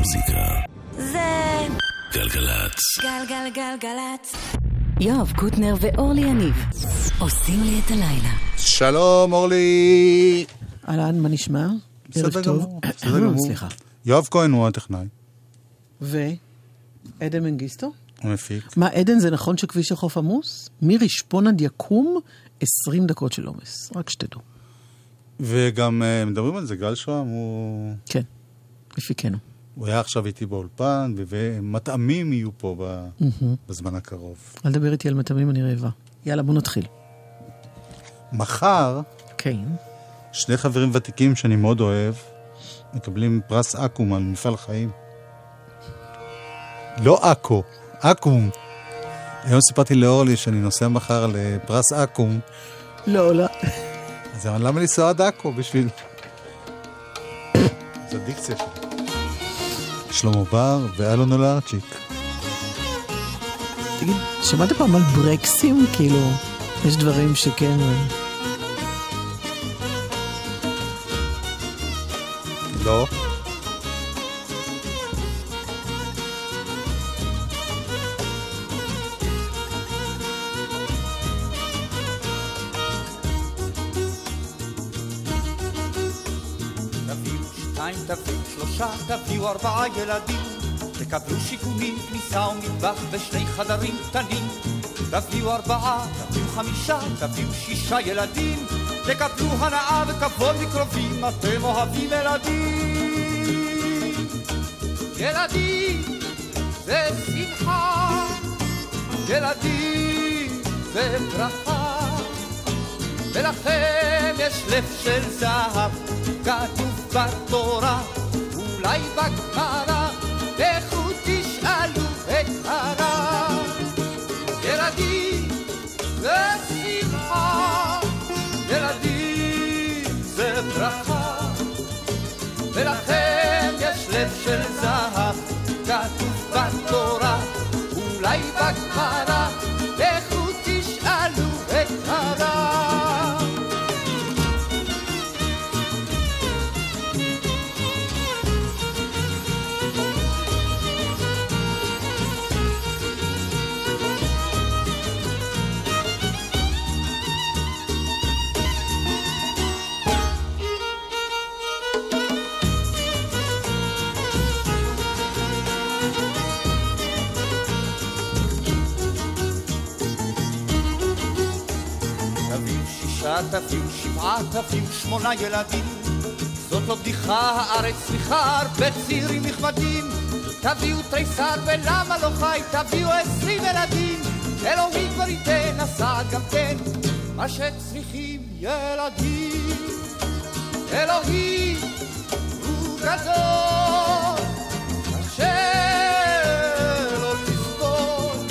המוזיקה זה גלגלץ גלגלגלגלץ. יואב קוטנר ואורלי יניב עושים לי את הלילה. שלום אורלי. אלן, מה נשמע? בסדר גמור. סליחה, יואב כהן הוא הטכנאי ועדן מנגיסטו המפיק. מה עדן, זה נכון שכביש החוף עמוס? מירי שפונד יקום 20 דקות של עומס, רק שתדעו. וגם מדברים על זה, גל שוהם הוא... כן, לפיקנו. הוא היה עכשיו איתי באולפן, ומטעמים יהיו פה בזמן הקרוב. אל דבר איתי על מטעמים, אני רעבה. יאללה, בוא נתחיל. מחר, כן. שני חברים ותיקים שאני מאוד אוהב, מקבלים פרס אקום על מפעל חיים. לא אקו, אקום. היום סיפרתי לאורלי שאני נוסע מחר לפרס אקום. לא, לא. אז למה לנסוע עד אקו בשביל... זה דיקציה שלי. שלמה פאר ואלון אולארצ'יק. תגיד, שמעת פעם על ברקסים? כאילו, יש דברים שכן... לא. תביאו 4 ילדים, תקבלו שיקומים, כניסה ומטבח ושני חדרים קטנים. תביאו 4, תביאו 5, תביאו 6 ילדים, תקבלו הנאה וכבוד מקרובים, אתם אוהבים ילדים. ילדים זה שמחה, ילדים זה ברכה, ולכם יש לב של זהב, כתוב בתורה. אולי בגמרא, לכו תשאלו את הרב. ילדים זה שמחה, ילדים זה ברכה, ולכם יש לב של זהב, כתוב בתורה. אולי בגמרא, לכו תשאלו את הרב. תביאו 7, תביאו 8 ילדים, זאת לא בדיחה, הארץ צריכה הרבה צעירים נחמדים. תביאו תריסר ולמה לא חי, תביאו 20 ילדים, אלוהים כבר ייתן, הסעד גם כן, מה שצריכים ילדים. אלוהים הוא גדול, קשה לא לסבול,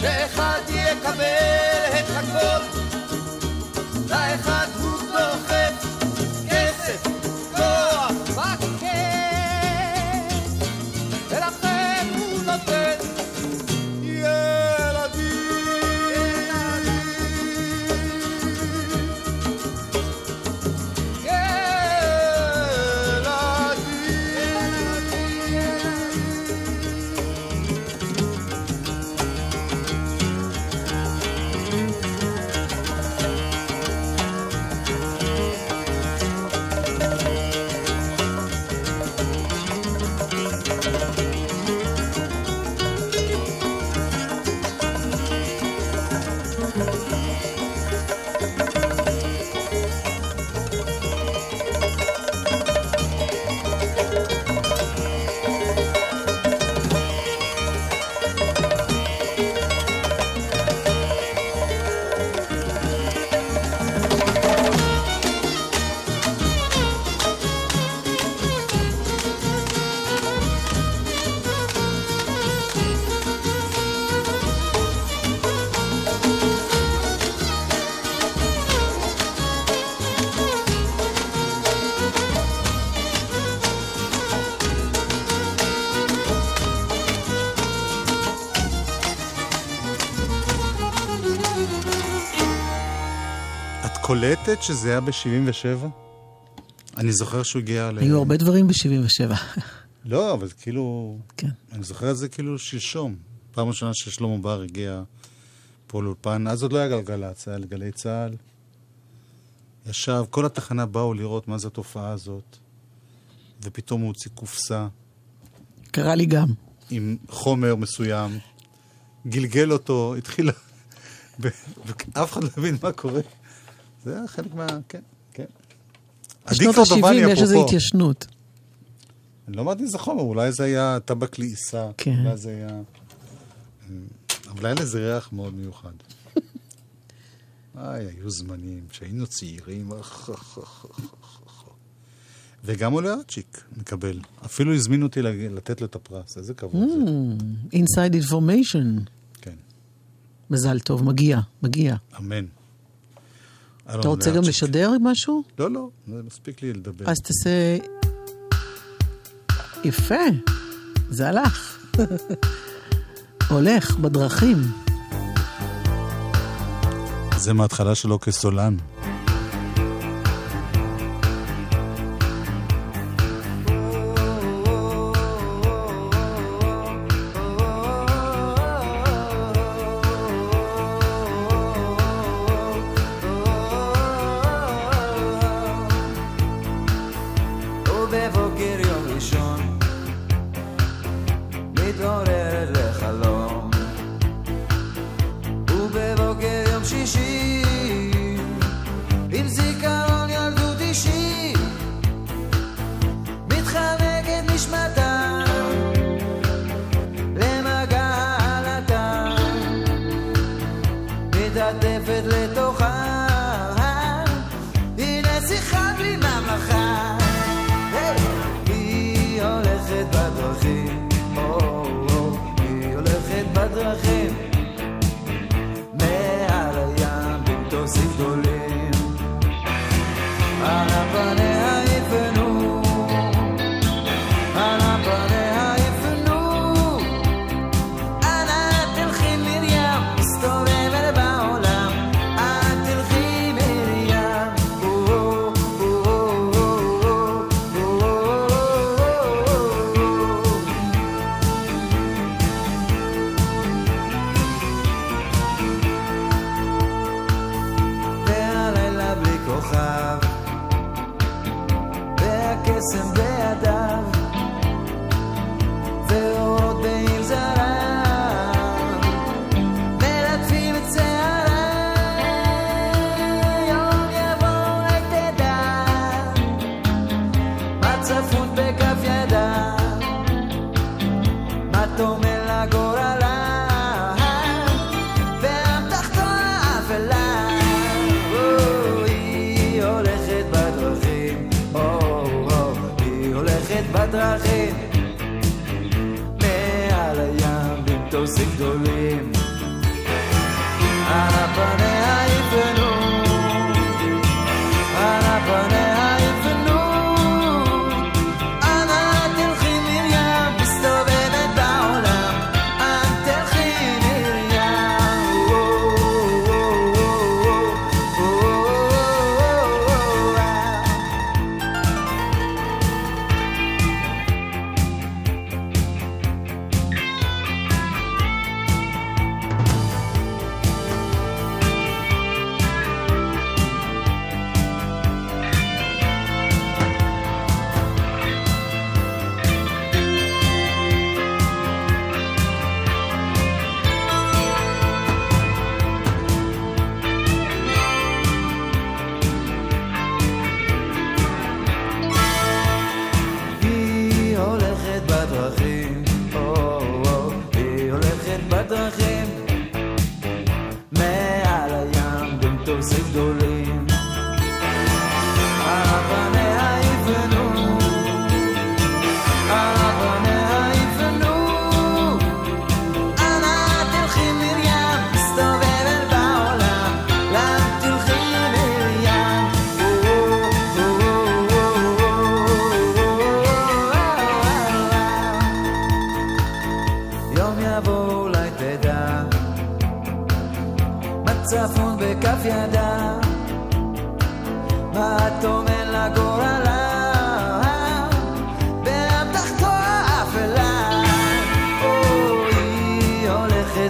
שאחד יקבל את הכל. לאחד הוא לוחץ, כסף, כוח, בקש, ולכן הוא נותן קולטת שזה היה ב-77? אני זוכר שהוא הגיע ל... היו הרבה דברים ב-77. לא, אבל כאילו, אני זוכר את זה כאילו שלשום. פעם השנה ששלמה פאר הגיע פה לאולפן, אז עוד לא היה גלגלצ, היה לגלי צהל. ישב, כל התחנה באו לראות מה זה התופעה הזאת, ופתאום הוא הוציא קופסה. קרה לי גם. עם חומר מסוים, גלגל אותו, התחילה, ואף אחד לא הבין מה קורה. זה היה חלק מה... כן, כן. בשנות ה-70 יש איזו התיישנות. אני לא אמרתי איזה חומר, אולי זה היה טבק לעיסה, אולי זה היה... אבל היה לזה ריח מאוד מיוחד. היו זמנים שהיינו צעירים, וגם עולה אצ'יק נקבל. אפילו הזמינו אותי לתת לו את הפרס, איזה כבוד זה. Inside Information. כן. מזל טוב, מגיע. אמן. אתה רוצה גם לשדר משהו? לא, לא, זה מספיק לי לדבר. אז תעשה... יפה, זה הלך. הולך בדרכים. זה מההתחלה שלו כסולן. צפון בכף ידה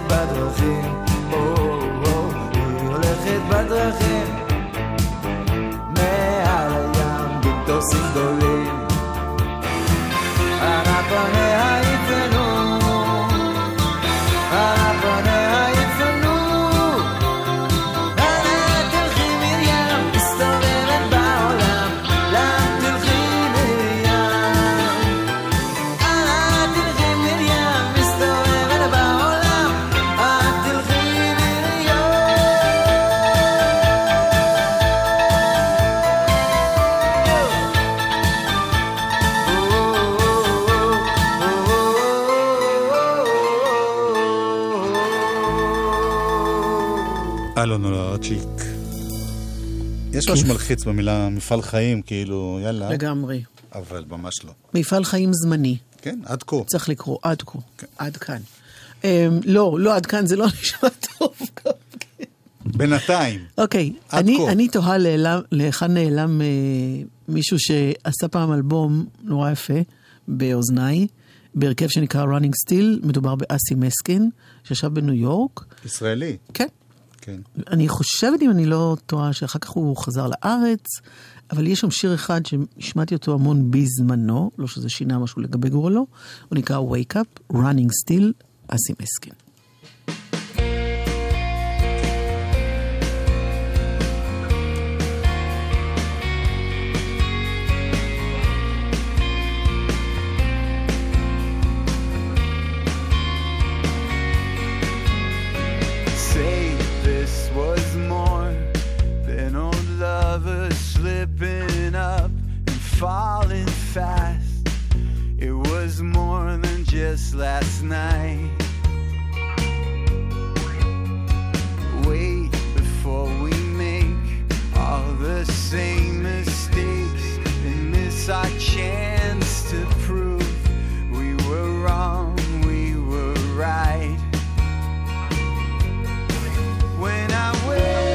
בדרכים, היא הולכת בדרכים, מעל הים בקטוסים גדולים, על פניה יפנו, על פניה יפנו, לאן תלכי מרים, מסתובבת בעולם, לאן תלכי מרים, לאן תלכי מרים, מסתובבת בעולם, לאן תלכי מרים. אלון אולרצ'יק. יש משהו מלחיץ במילה מפעל חיים, כאילו, יאללה. לגמרי. אבל ממש לא. מפעל חיים זמני. כן, עד כה. צריך לקרוא עד כה. עד כאן. לא עד כאן, זה לא נשמע טוב גם כן. בינתיים. אוקיי. אני תוהה לאחן נעלם מישהו שעשה פעם אלבום נורא יפה באוזניי, בהרכב שנקרא Running Still, מדובר באסי מסקין, שישב בניו יורק. ישראלי. כן. אני חושבת, אם אני לא טועה, שאחר כך הוא חזר לארץ, אבל יש שם שיר אחד ששמעתי אותו המון בזמנו, לא שזה שינה משהו לגבי גורלו, הוא נקרא Wake Up, Running Still, אסי מסקין. Falling fast, it was more than just last night. Wait before we make all the same mistakes and miss our chance to prove we were wrong, we were right. When I wake up,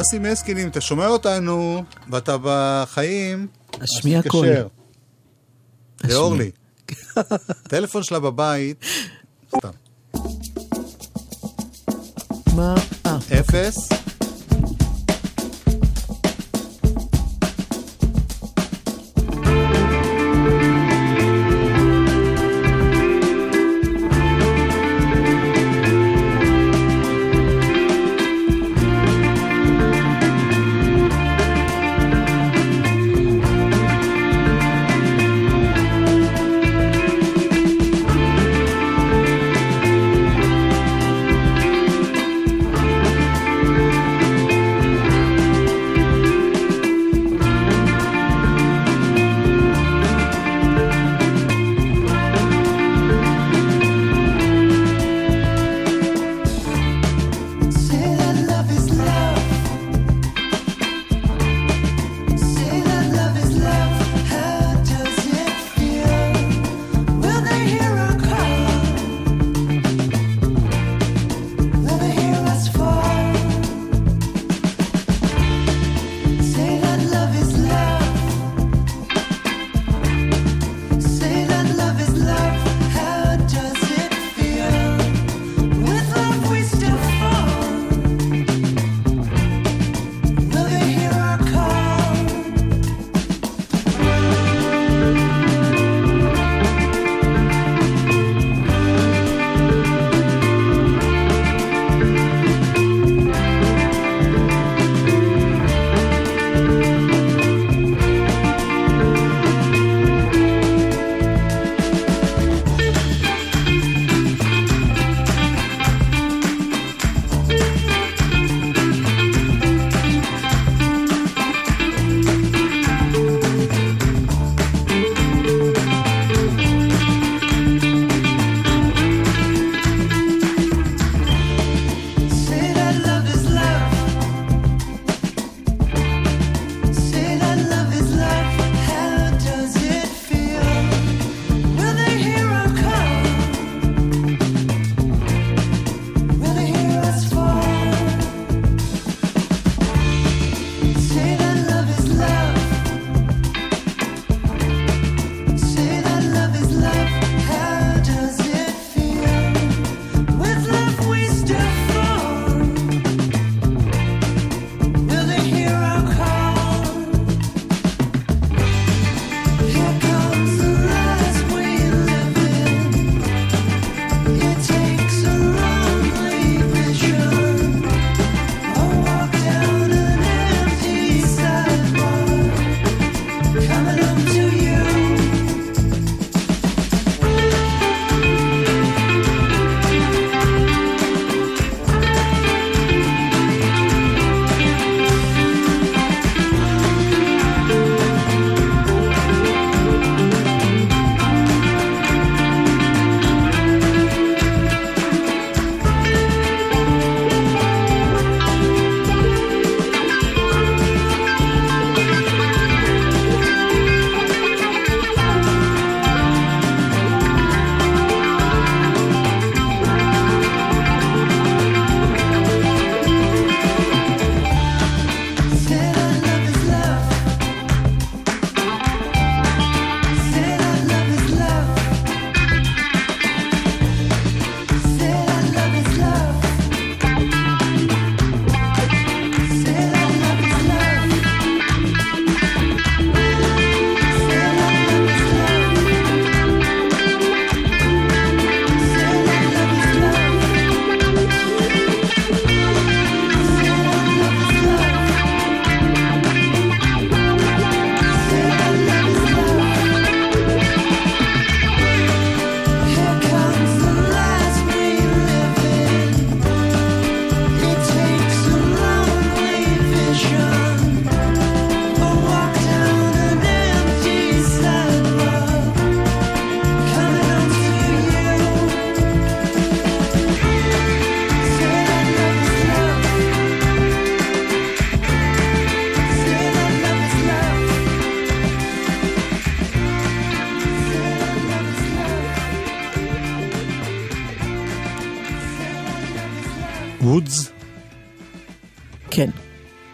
אסי מסקין, אם אתה שומע אותנו ואתה בחיים, אשמיע קול. לאורלי. טלפון שלה בבית. סתם. מה? 0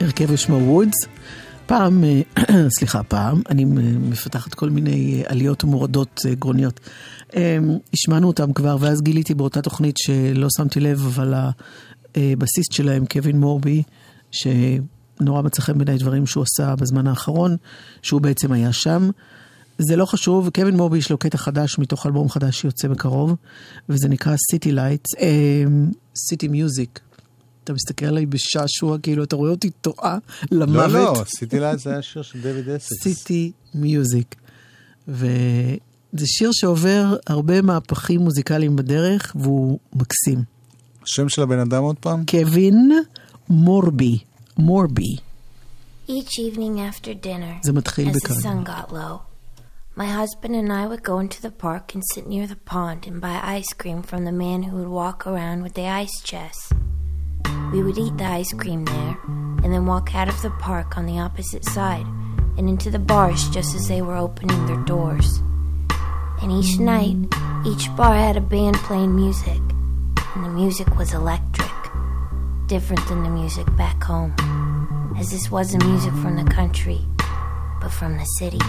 הרכב שמו וודס. פעם, סליחה, פעם, אני מפתחת כל מיני עליות ומורדות גרוניות. השמענו אותם כבר, ואז גיליתי באותה תוכנית שלא שמתי לב, אבל הבסיסט שלהם, קווין מורבי, שנורא מצחם בין הדברים שהוא עשה בזמן האחרון, שהוא בעצם היה שם. זה לא חשוב, קווין מורבי יש לו קטע חדש מתוך אלבום חדש שיוצא בקרוב, וזה נקרא סיטי לייט, סיטי מיוזיק. אתה מסתכל עליי בשעשוע, כאילו אתה רואה אותי טועה למוות. לא, לא, סיטי לייט זה היה שיר של דויד אסקס. סיטי מיוזיק. וזה שיר שעובר הרבה מהפכים מוזיקליים בדרך, והוא מקסים. השם של הבן אדם עוד פעם? קווין מורבי. מורבי. Each evening after dinner, זה מתחיל בכאן. As the sun got low, my husband and I would go into the park and sit near the pond and buy ice cream from the man who would walk around with the ice chest. We would eat the ice cream there and then walk out of the park on the opposite side and into the bars just as they were opening their doors. And each night, each bar had a band playing music, and the music was electric, different than the music back home, as this wasn't music from the country, but from the city.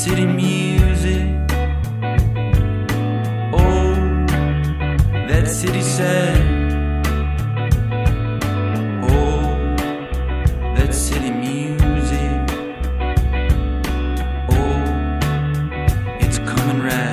City music, oh, that city said, oh, that city music, oh, it's coming right.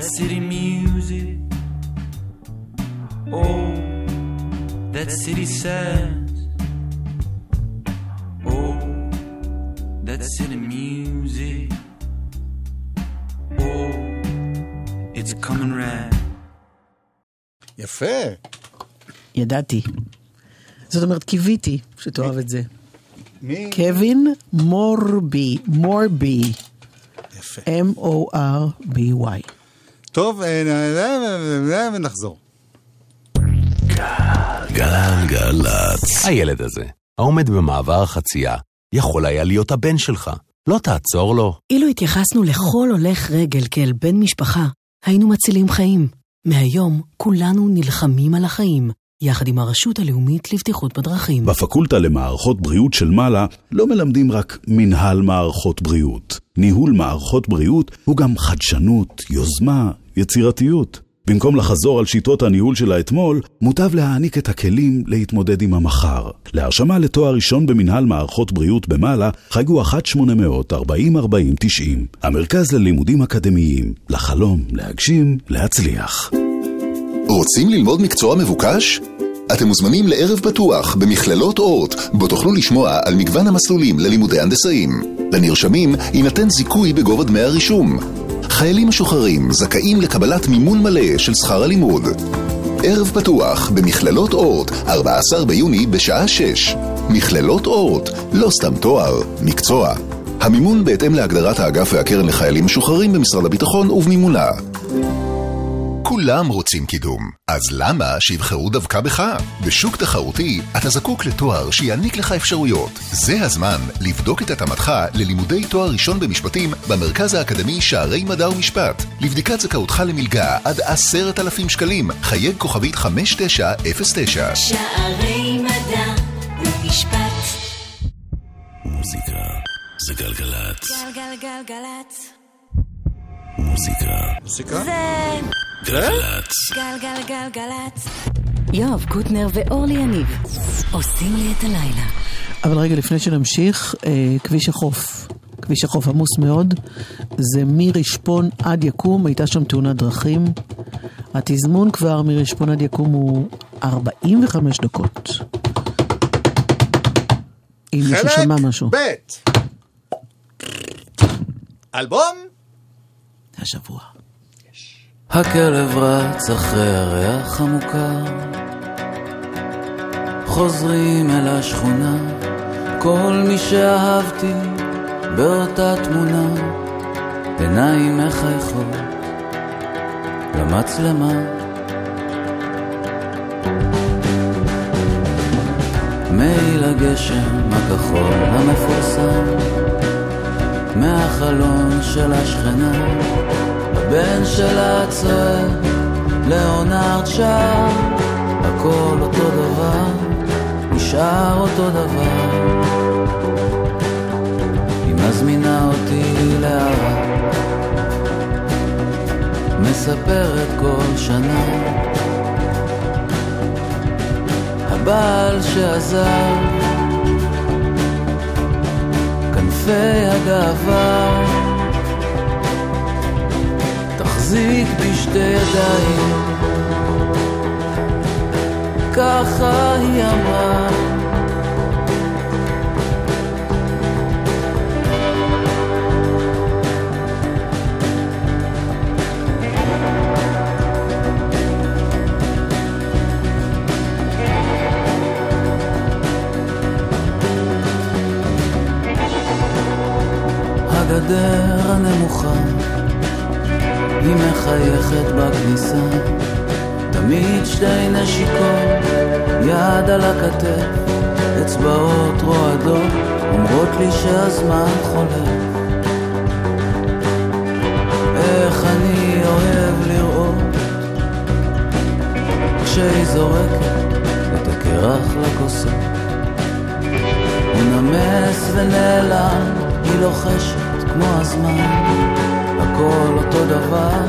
that city music. Oh, that city says. Oh, that city music. Oh, it's coming right. יפה. ידעתי. זאת אומרת, קיוויתי שתאהב את זה. מי? קווין מורבי. מורבי. יפה. M-O-R-B-Y. טוב, ונחזור. גלגלצ. הילד הזה, העומד במעבר החצייה, יכול היה להיות הבן שלך. לא תעצור לו. אילו התייחסנו לכל הולך רגל כאל בן משפחה, היינו מצילים חיים. מהיום כולנו נלחמים על החיים, יחד עם הרשות הלאומית לבטיחות בדרכים. בפקולטה למערכות בריאות של מעלה לא מלמדים רק מנהל מערכות בריאות. ניהול מערכות בריאות הוא גם חדשנות, יוזמה, יצירתיות. במקום לחזור על שיטות הניהול שלה אתמול, מוטב להעניק את הכלים להתמודד עם המחר. להרשמה לתואר ראשון במנהל מערכות בריאות במעלה, חייגו 1-800-40-40-90. המרכז ללימודים אקדמיים. לחלום, להגשים, להצליח. רוצים ללמוד מקצוע מבוקש? אתם מוזמנים לערב פתוח במכללות אורט, בו תוכלו לשמוע על מגוון המסלולים ללימודי הנדסאים. לנרשמים יינתן זיכוי בגובה דמי הרישום. חיילים משוחררים זכאים לקבלת מימון מלא של שכר הלימוד. ערב פתוח במכללות אורט, 14 ביוני בשעה 6. מכללות אורט, לא סתם תואר, מקצוע. המימון בהתאם להגדרת האגף והקרן לחיילים משוחררים במשרד הביטחון ובמימונה. כולם רוצים קידום, אז למה שיבחרו דווקא בך? בשוק תחרותי אתה זקוק לתואר שיעניק לך אפשרויות. זה הזמן לבדוק את התאמתך ללימודי תואר ראשון במשפטים במרכז האקדמי שערי מדע ומשפט. לבדיקת זכאותך למלגה עד 10,000 שקלים, חייג כוכבית 5909. שערי מדע ומשפט. מוזיקה זה גלגלת. גלגלגלגלת. מוזיקה. מוזיקה? זה... גלגלצ. גלגלגלגלצ. יואב קוטנר ואורלי אלן עושים לי את הלילה. אבל רגע לפני שנמשיך, כביש החוף. כביש החוף עמוס מאוד. זה מירי שפונד עד יקום, הייתה שם תאונת דרכים. התזמון כבר מירי שפונד עד יקום הוא 45 דקות. אם מישהו שמע משהו. בית. אלבום? השבוע. הכלב רץ אחרי הריח המוכר, חוזרים אל השכונה, כל מי שאהבתי באותה תמונה, עיניים מחייכות למצלמה. מעיל הגשם הכחול המפורסם מהחלון של השכנה, הבן שלה צועק לאונרד שר, הכל אותו דבר, נשאר אותו דבר. היא מזמינה אותי להראה, מספרת כל שנה, הבעל שעזר, כנפי הגאווה, זיק בשתי ידיים, ככה היא אמרה. הגדר הנמוכה, היא מחייכת בכניסה, תמיד שתי נשיקות, יד על הכתף, אצבעות רועדות, אומרות לי שהזמן חולף. איך אני אוהב לראות כשהיא זורקת את הקרח לכוסה, הוא נמס ונעלם, היא לוחשת כמו הזמן, הכל אותו דבר,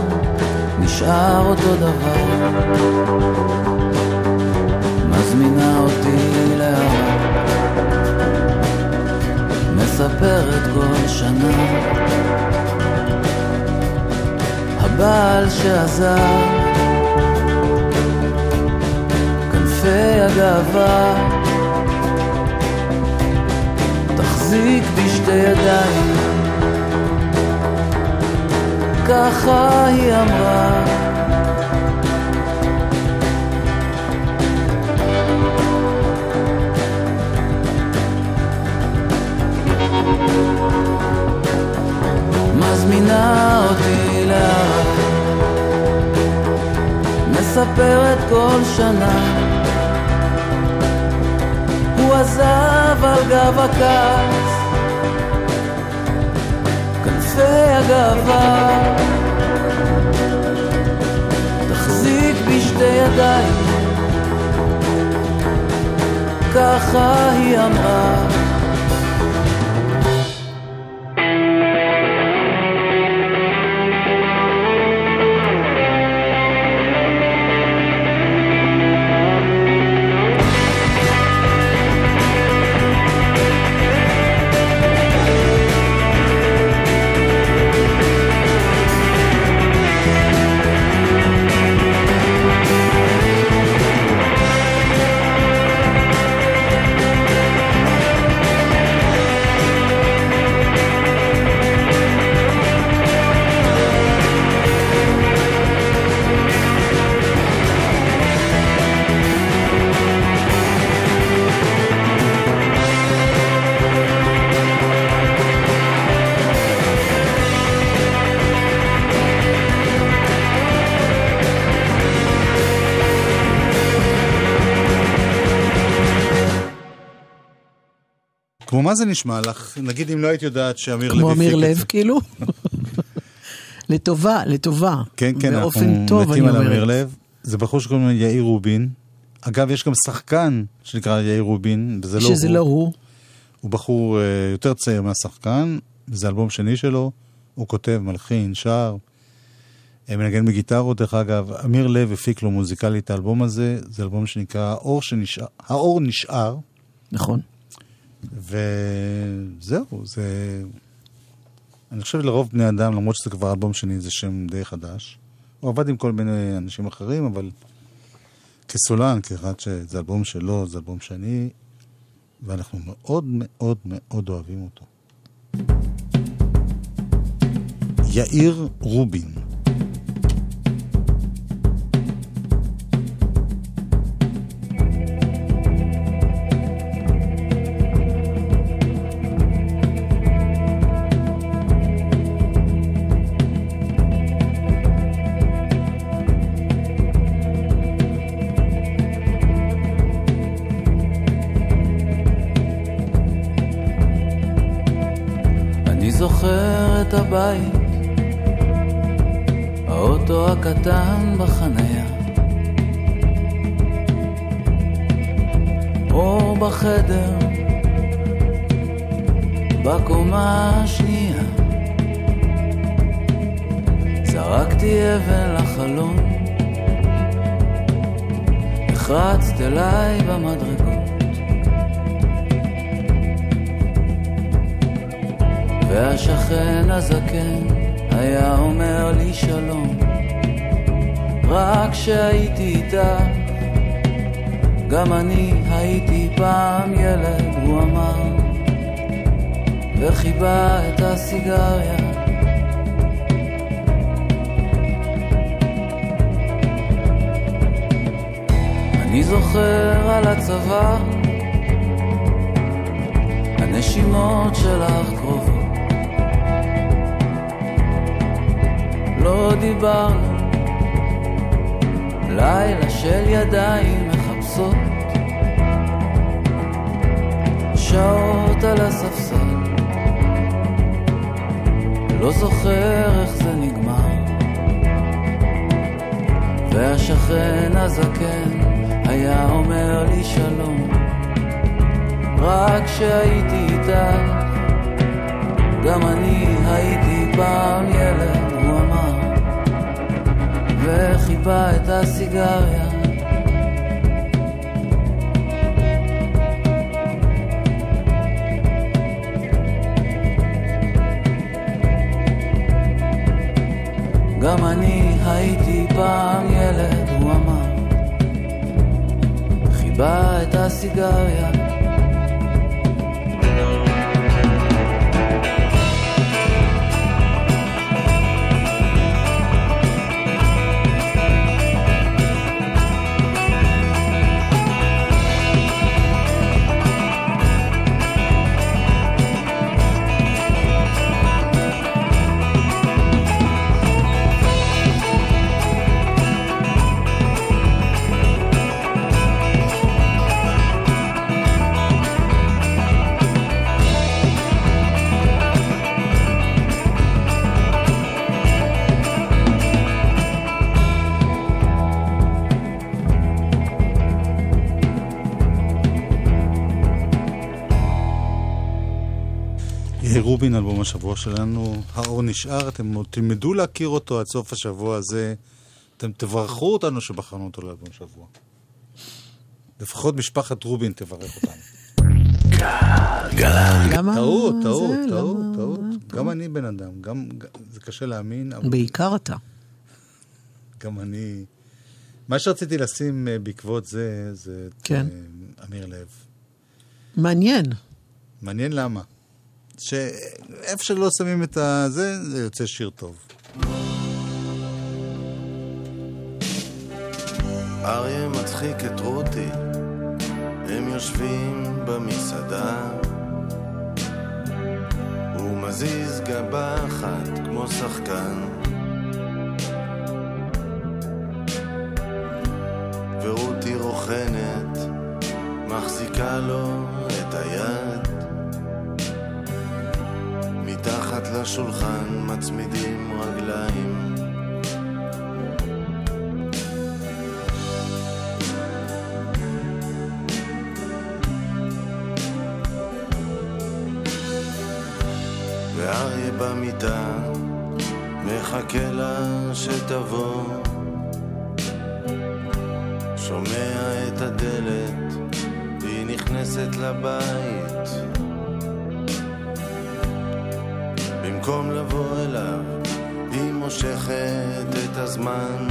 נשאר אותו דבר. מזמינה אותי להראות, מספרת כל שנה, הבא הגל שעזר, כנפי הגאווה, תחזיק בשתי ידיים, ככה היא אמרה. מזמינה אותי להר, מספרת כל שנה, הוא עזב על גב הכעס, כנפי הגאווה, תחזיק בשתי ידיים, ככה היא אמרה. כמו מה זה נשמע לך? נגיד אם לא היית יודעת שאמיר לב... כמו אמיר לב כאילו? לטובה, לטובה. כן, כן, באופן טוב אני אומרת. אנחנו מתים על אמיר לב. זה בחור שקוראים לו יאיר רובין. אגב, יש גם שחקן שנקרא יאיר רובין, וזה לא הוא. שזה לא הוא. הוא בחור יותר צעיר מהשחקן, וזה אלבום שני שלו. הוא כותב, מלחין, שר, מנגן בגיטרות. דרך אגב, אמיר לב הפיק לו מוזיקלית את האלבום הזה. זה אלבום שנקרא האור נשאר. נכון. וזהו, זה... אני חושב לרוב בני אדם, למרות שזה כבר אלבום שני, זה שם די חדש. הוא עבד עם כל מיני אנשים אחרים, אבל כסולן, כאחד שזה אלבום שלו, זה אלבום שני, ואנחנו מאוד מאוד מאוד אוהבים אותו. יאיר רובין. האוטו הקטן בחניה, אור בחדר בקומה השנייה, זרקתי אבן לחלום, החרצת אליי במדרגות, והשכן הזקן היה אומר לי שלום, רק שהייתי איתה, גם אני הייתי פעם ילד, הוא אמר, וחיבה את הסיגריה. אני זוכר על הצבא הנשימות של הרקוב, לא דיברנו, לילה של ידיים מחפשות, שעות על הספסל, לא זוכר איך זה נגמר, והשכן הזקן היה אומר לי שלום, רק שהייתי איתה, גם אני הייתי פעם ילד, וחיפה את הסיגריה. גם אני מהסיגריה. רובין, אלבום השבוע שלנו, האור נשאר, אתם תלמדו להכיר אותו עד סוף השבוע הזה, אתם תברכו אותנו שבחרנו אותו לאלבום שבוע. לפחות משפחת רובין תברך אותנו. טעות. גם אני בן אדם, זה קשה להאמין. בעיקר אתה. גם אני. מה שרציתי לשים בעקבות זה, זה אמיר לב. מעניין. מעניין למה. שאיפה שלא שמים את הזה, זה יוצא שיר טוב. אריה מצחיק את רותי, הם יושבים במסעדה, הוא מזיז גבה אחת כמו שחקן, ורותי רוחנת, מחזיקה לו את היד, מתחת לשולחן מצמידים רגליים. ואריה במיטה מחכה לה שתבוא, שומע את הדלת, היא נכנסת לבית. במקום לבוא אליו, היא מושכת את הזמן.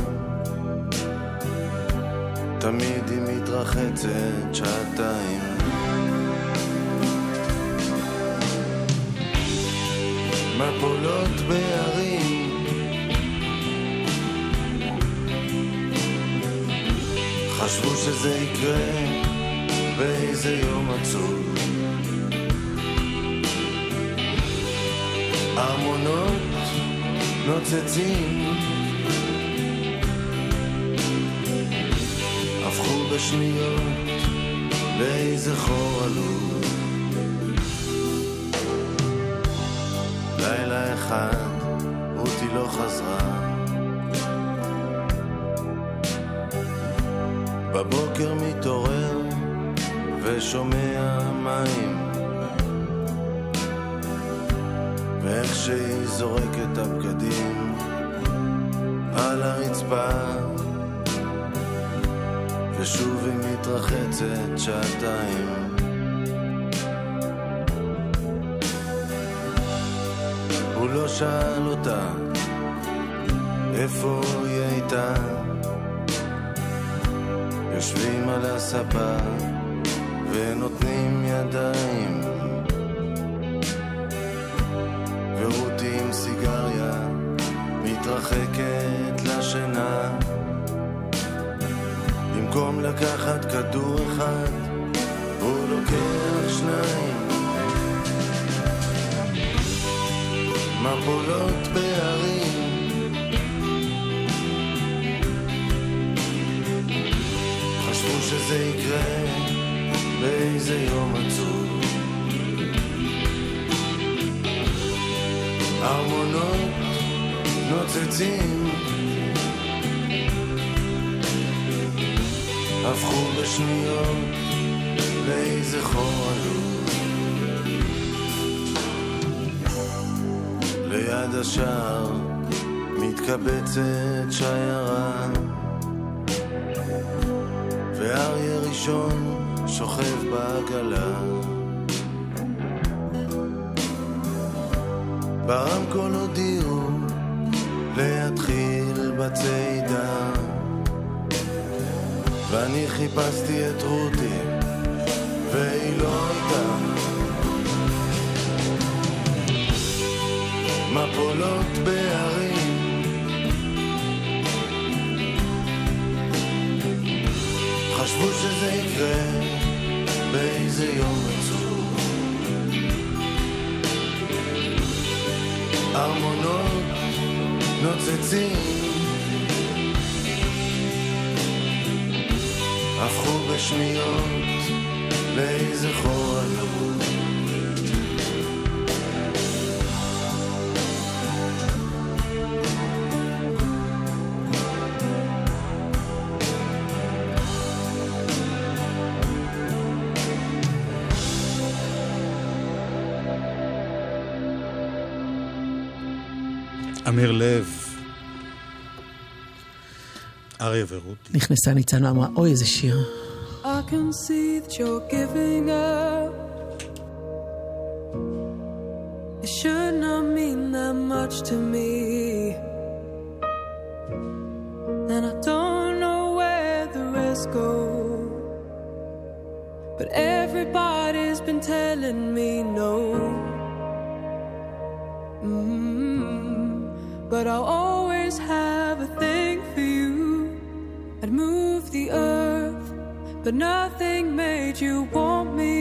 תמיד היא מתרחצת שעתיים. מפולות בערים, חשבו שזה יקרה באיזה יום עצוב. המונות נוצצים, הפכו בשניות לאיזה חור עלוב. לילה אחד רותי לא חזרה, בבוקר מתעורר ושומע מים, ואיך שהיא זורקת הבגדים על הרצפה, ושוב היא מתרחצת שעתיים. הוא לא שאל אותה איפה היא הייתה, יושבים על הספה ונותנים ידיים, ורותי עם סיגריה מתרחקת לשינה. במקום לקחת כדור אחד הוא לוקח שניים. מפולות בערים, חשבו שזה יקרה באיזה יום עצוב. ארמונות נוצצים, הפכו בשניות לאיזה חור עלוב. ליד השער מתקבצת שיירה, ואריה ראשון שוכב בעגלה, ברמקול הודיעו להתחיל בצעידה, ואני חיפשתי את רותי והיא לא הייתה. מפולות בערים, חשבו שזה יקרה באיזה יום עצוב. ארמונות נוצצים הפכו בשניות לאיזה חור עלוב. אמיר לב, אריה ורותי. נכנסה ניצן ואמרה, אוי איזה שיר. I can see that you're giving up. It should not mean that much to me. And I don't know where the rest goes. But everybody's been telling me no. But I'll always have a thing for you. I'd move the earth, but nothing made you want me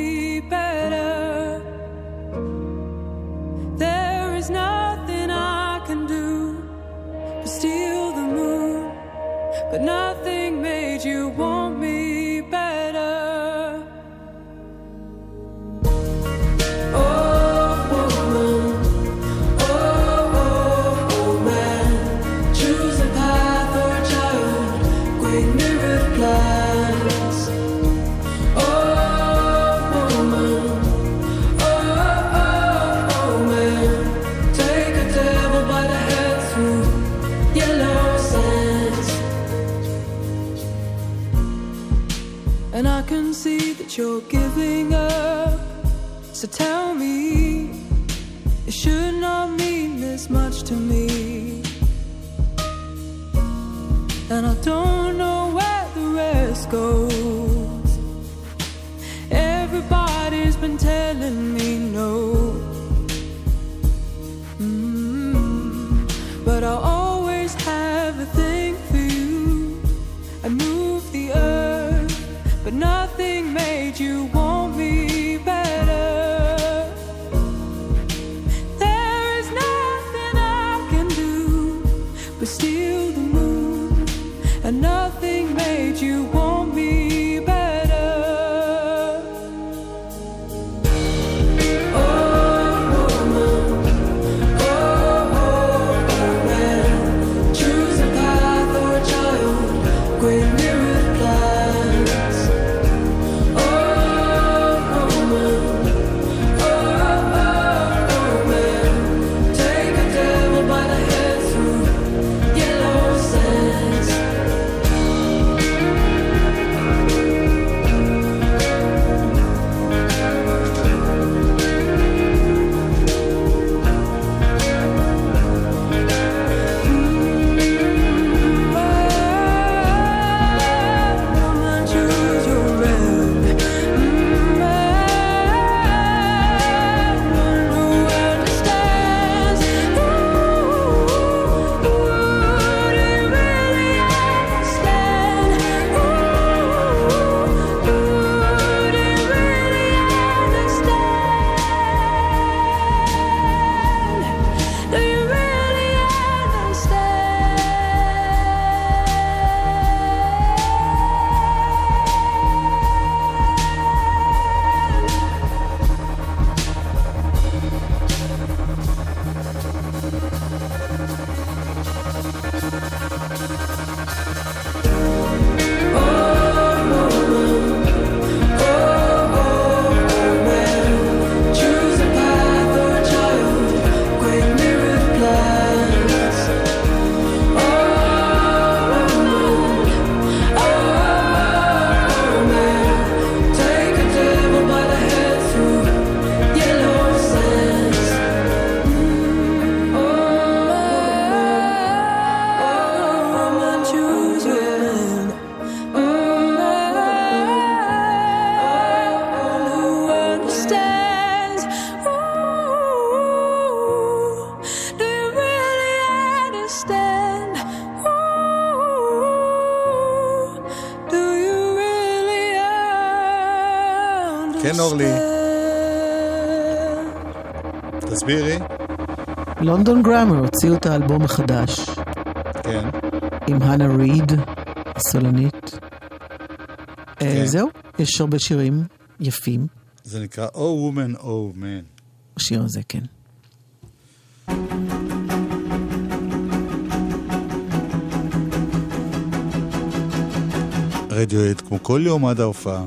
better. There is nothing I can do to steal the moon, but nothing made you want me better. Oh, woman, you're giving up. So tell me, it should not mean this much to me. And I don't know where the rest goes. Everybody's been telling me no. But I'll always have a thing for you. I move the earth, but nothing makes you want me better. There is nothing I can do but steal the moon, and nothing made you want me כן, אורלי. תסבירי. לונדון גראמר הוציאו את האלבום החדש. כן. עם הנה ריד, הסולנית. כן. זהו, יש הרבה שירים יפים. זה נקרא Oh Woman, Oh Man. השיר הזה, כן. רדיוהד, כמו כל יום עד ההופעה.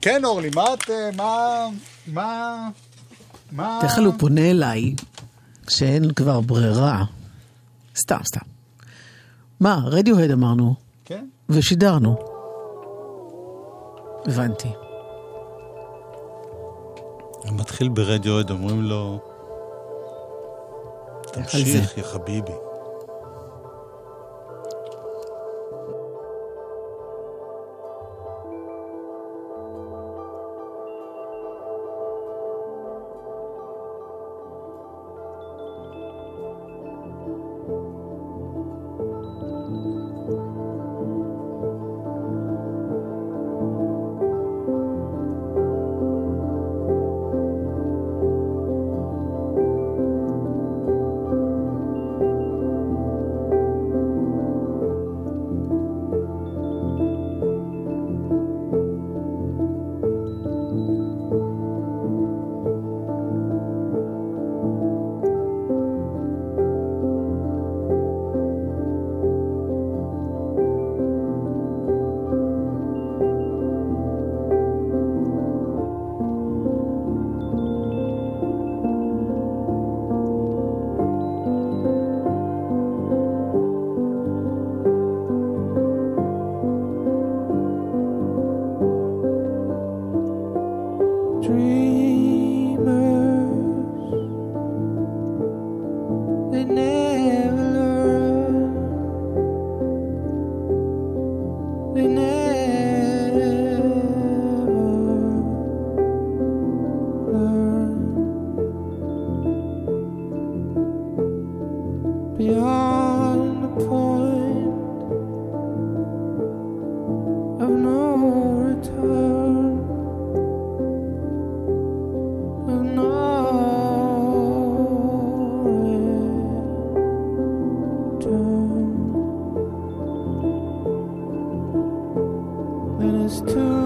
כן, אורלי, מה... תכף הוא פונה אליי, כשאין כבר ברירה. סתם. מה, רדיוהד אמרנו? כן. ושידרנו. הבנתי. המתחיל ברדיוהד, אומרים לו, תמשיך, יא חביבי. beyond the point of no return, of no return. And it's too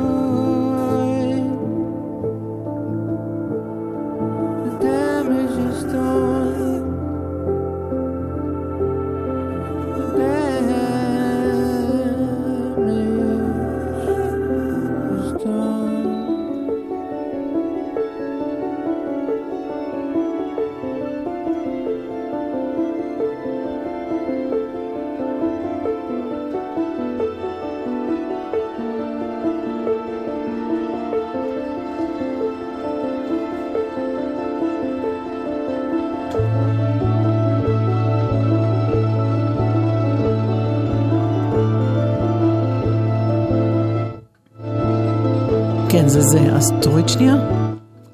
כן, זה. אז תוריד שנייה.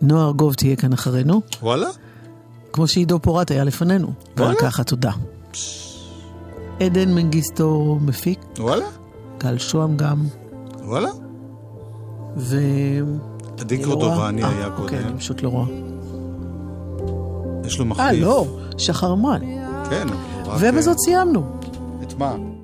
נועה ארגוב תהיה כאן אחרינו. וואלה? כמו שעידו פורט היה לפנינו. וואלה? ככה, תודה. עדן מנגיסטו מפיק. וואלה? גל שואם גם. וואלה? ו... הדיקרודובני היה קודם. כן, אני פשוט לא רואה. יש לו מחליף. לא, שחר מרן. כן. ובזאת סיימנו. את מה?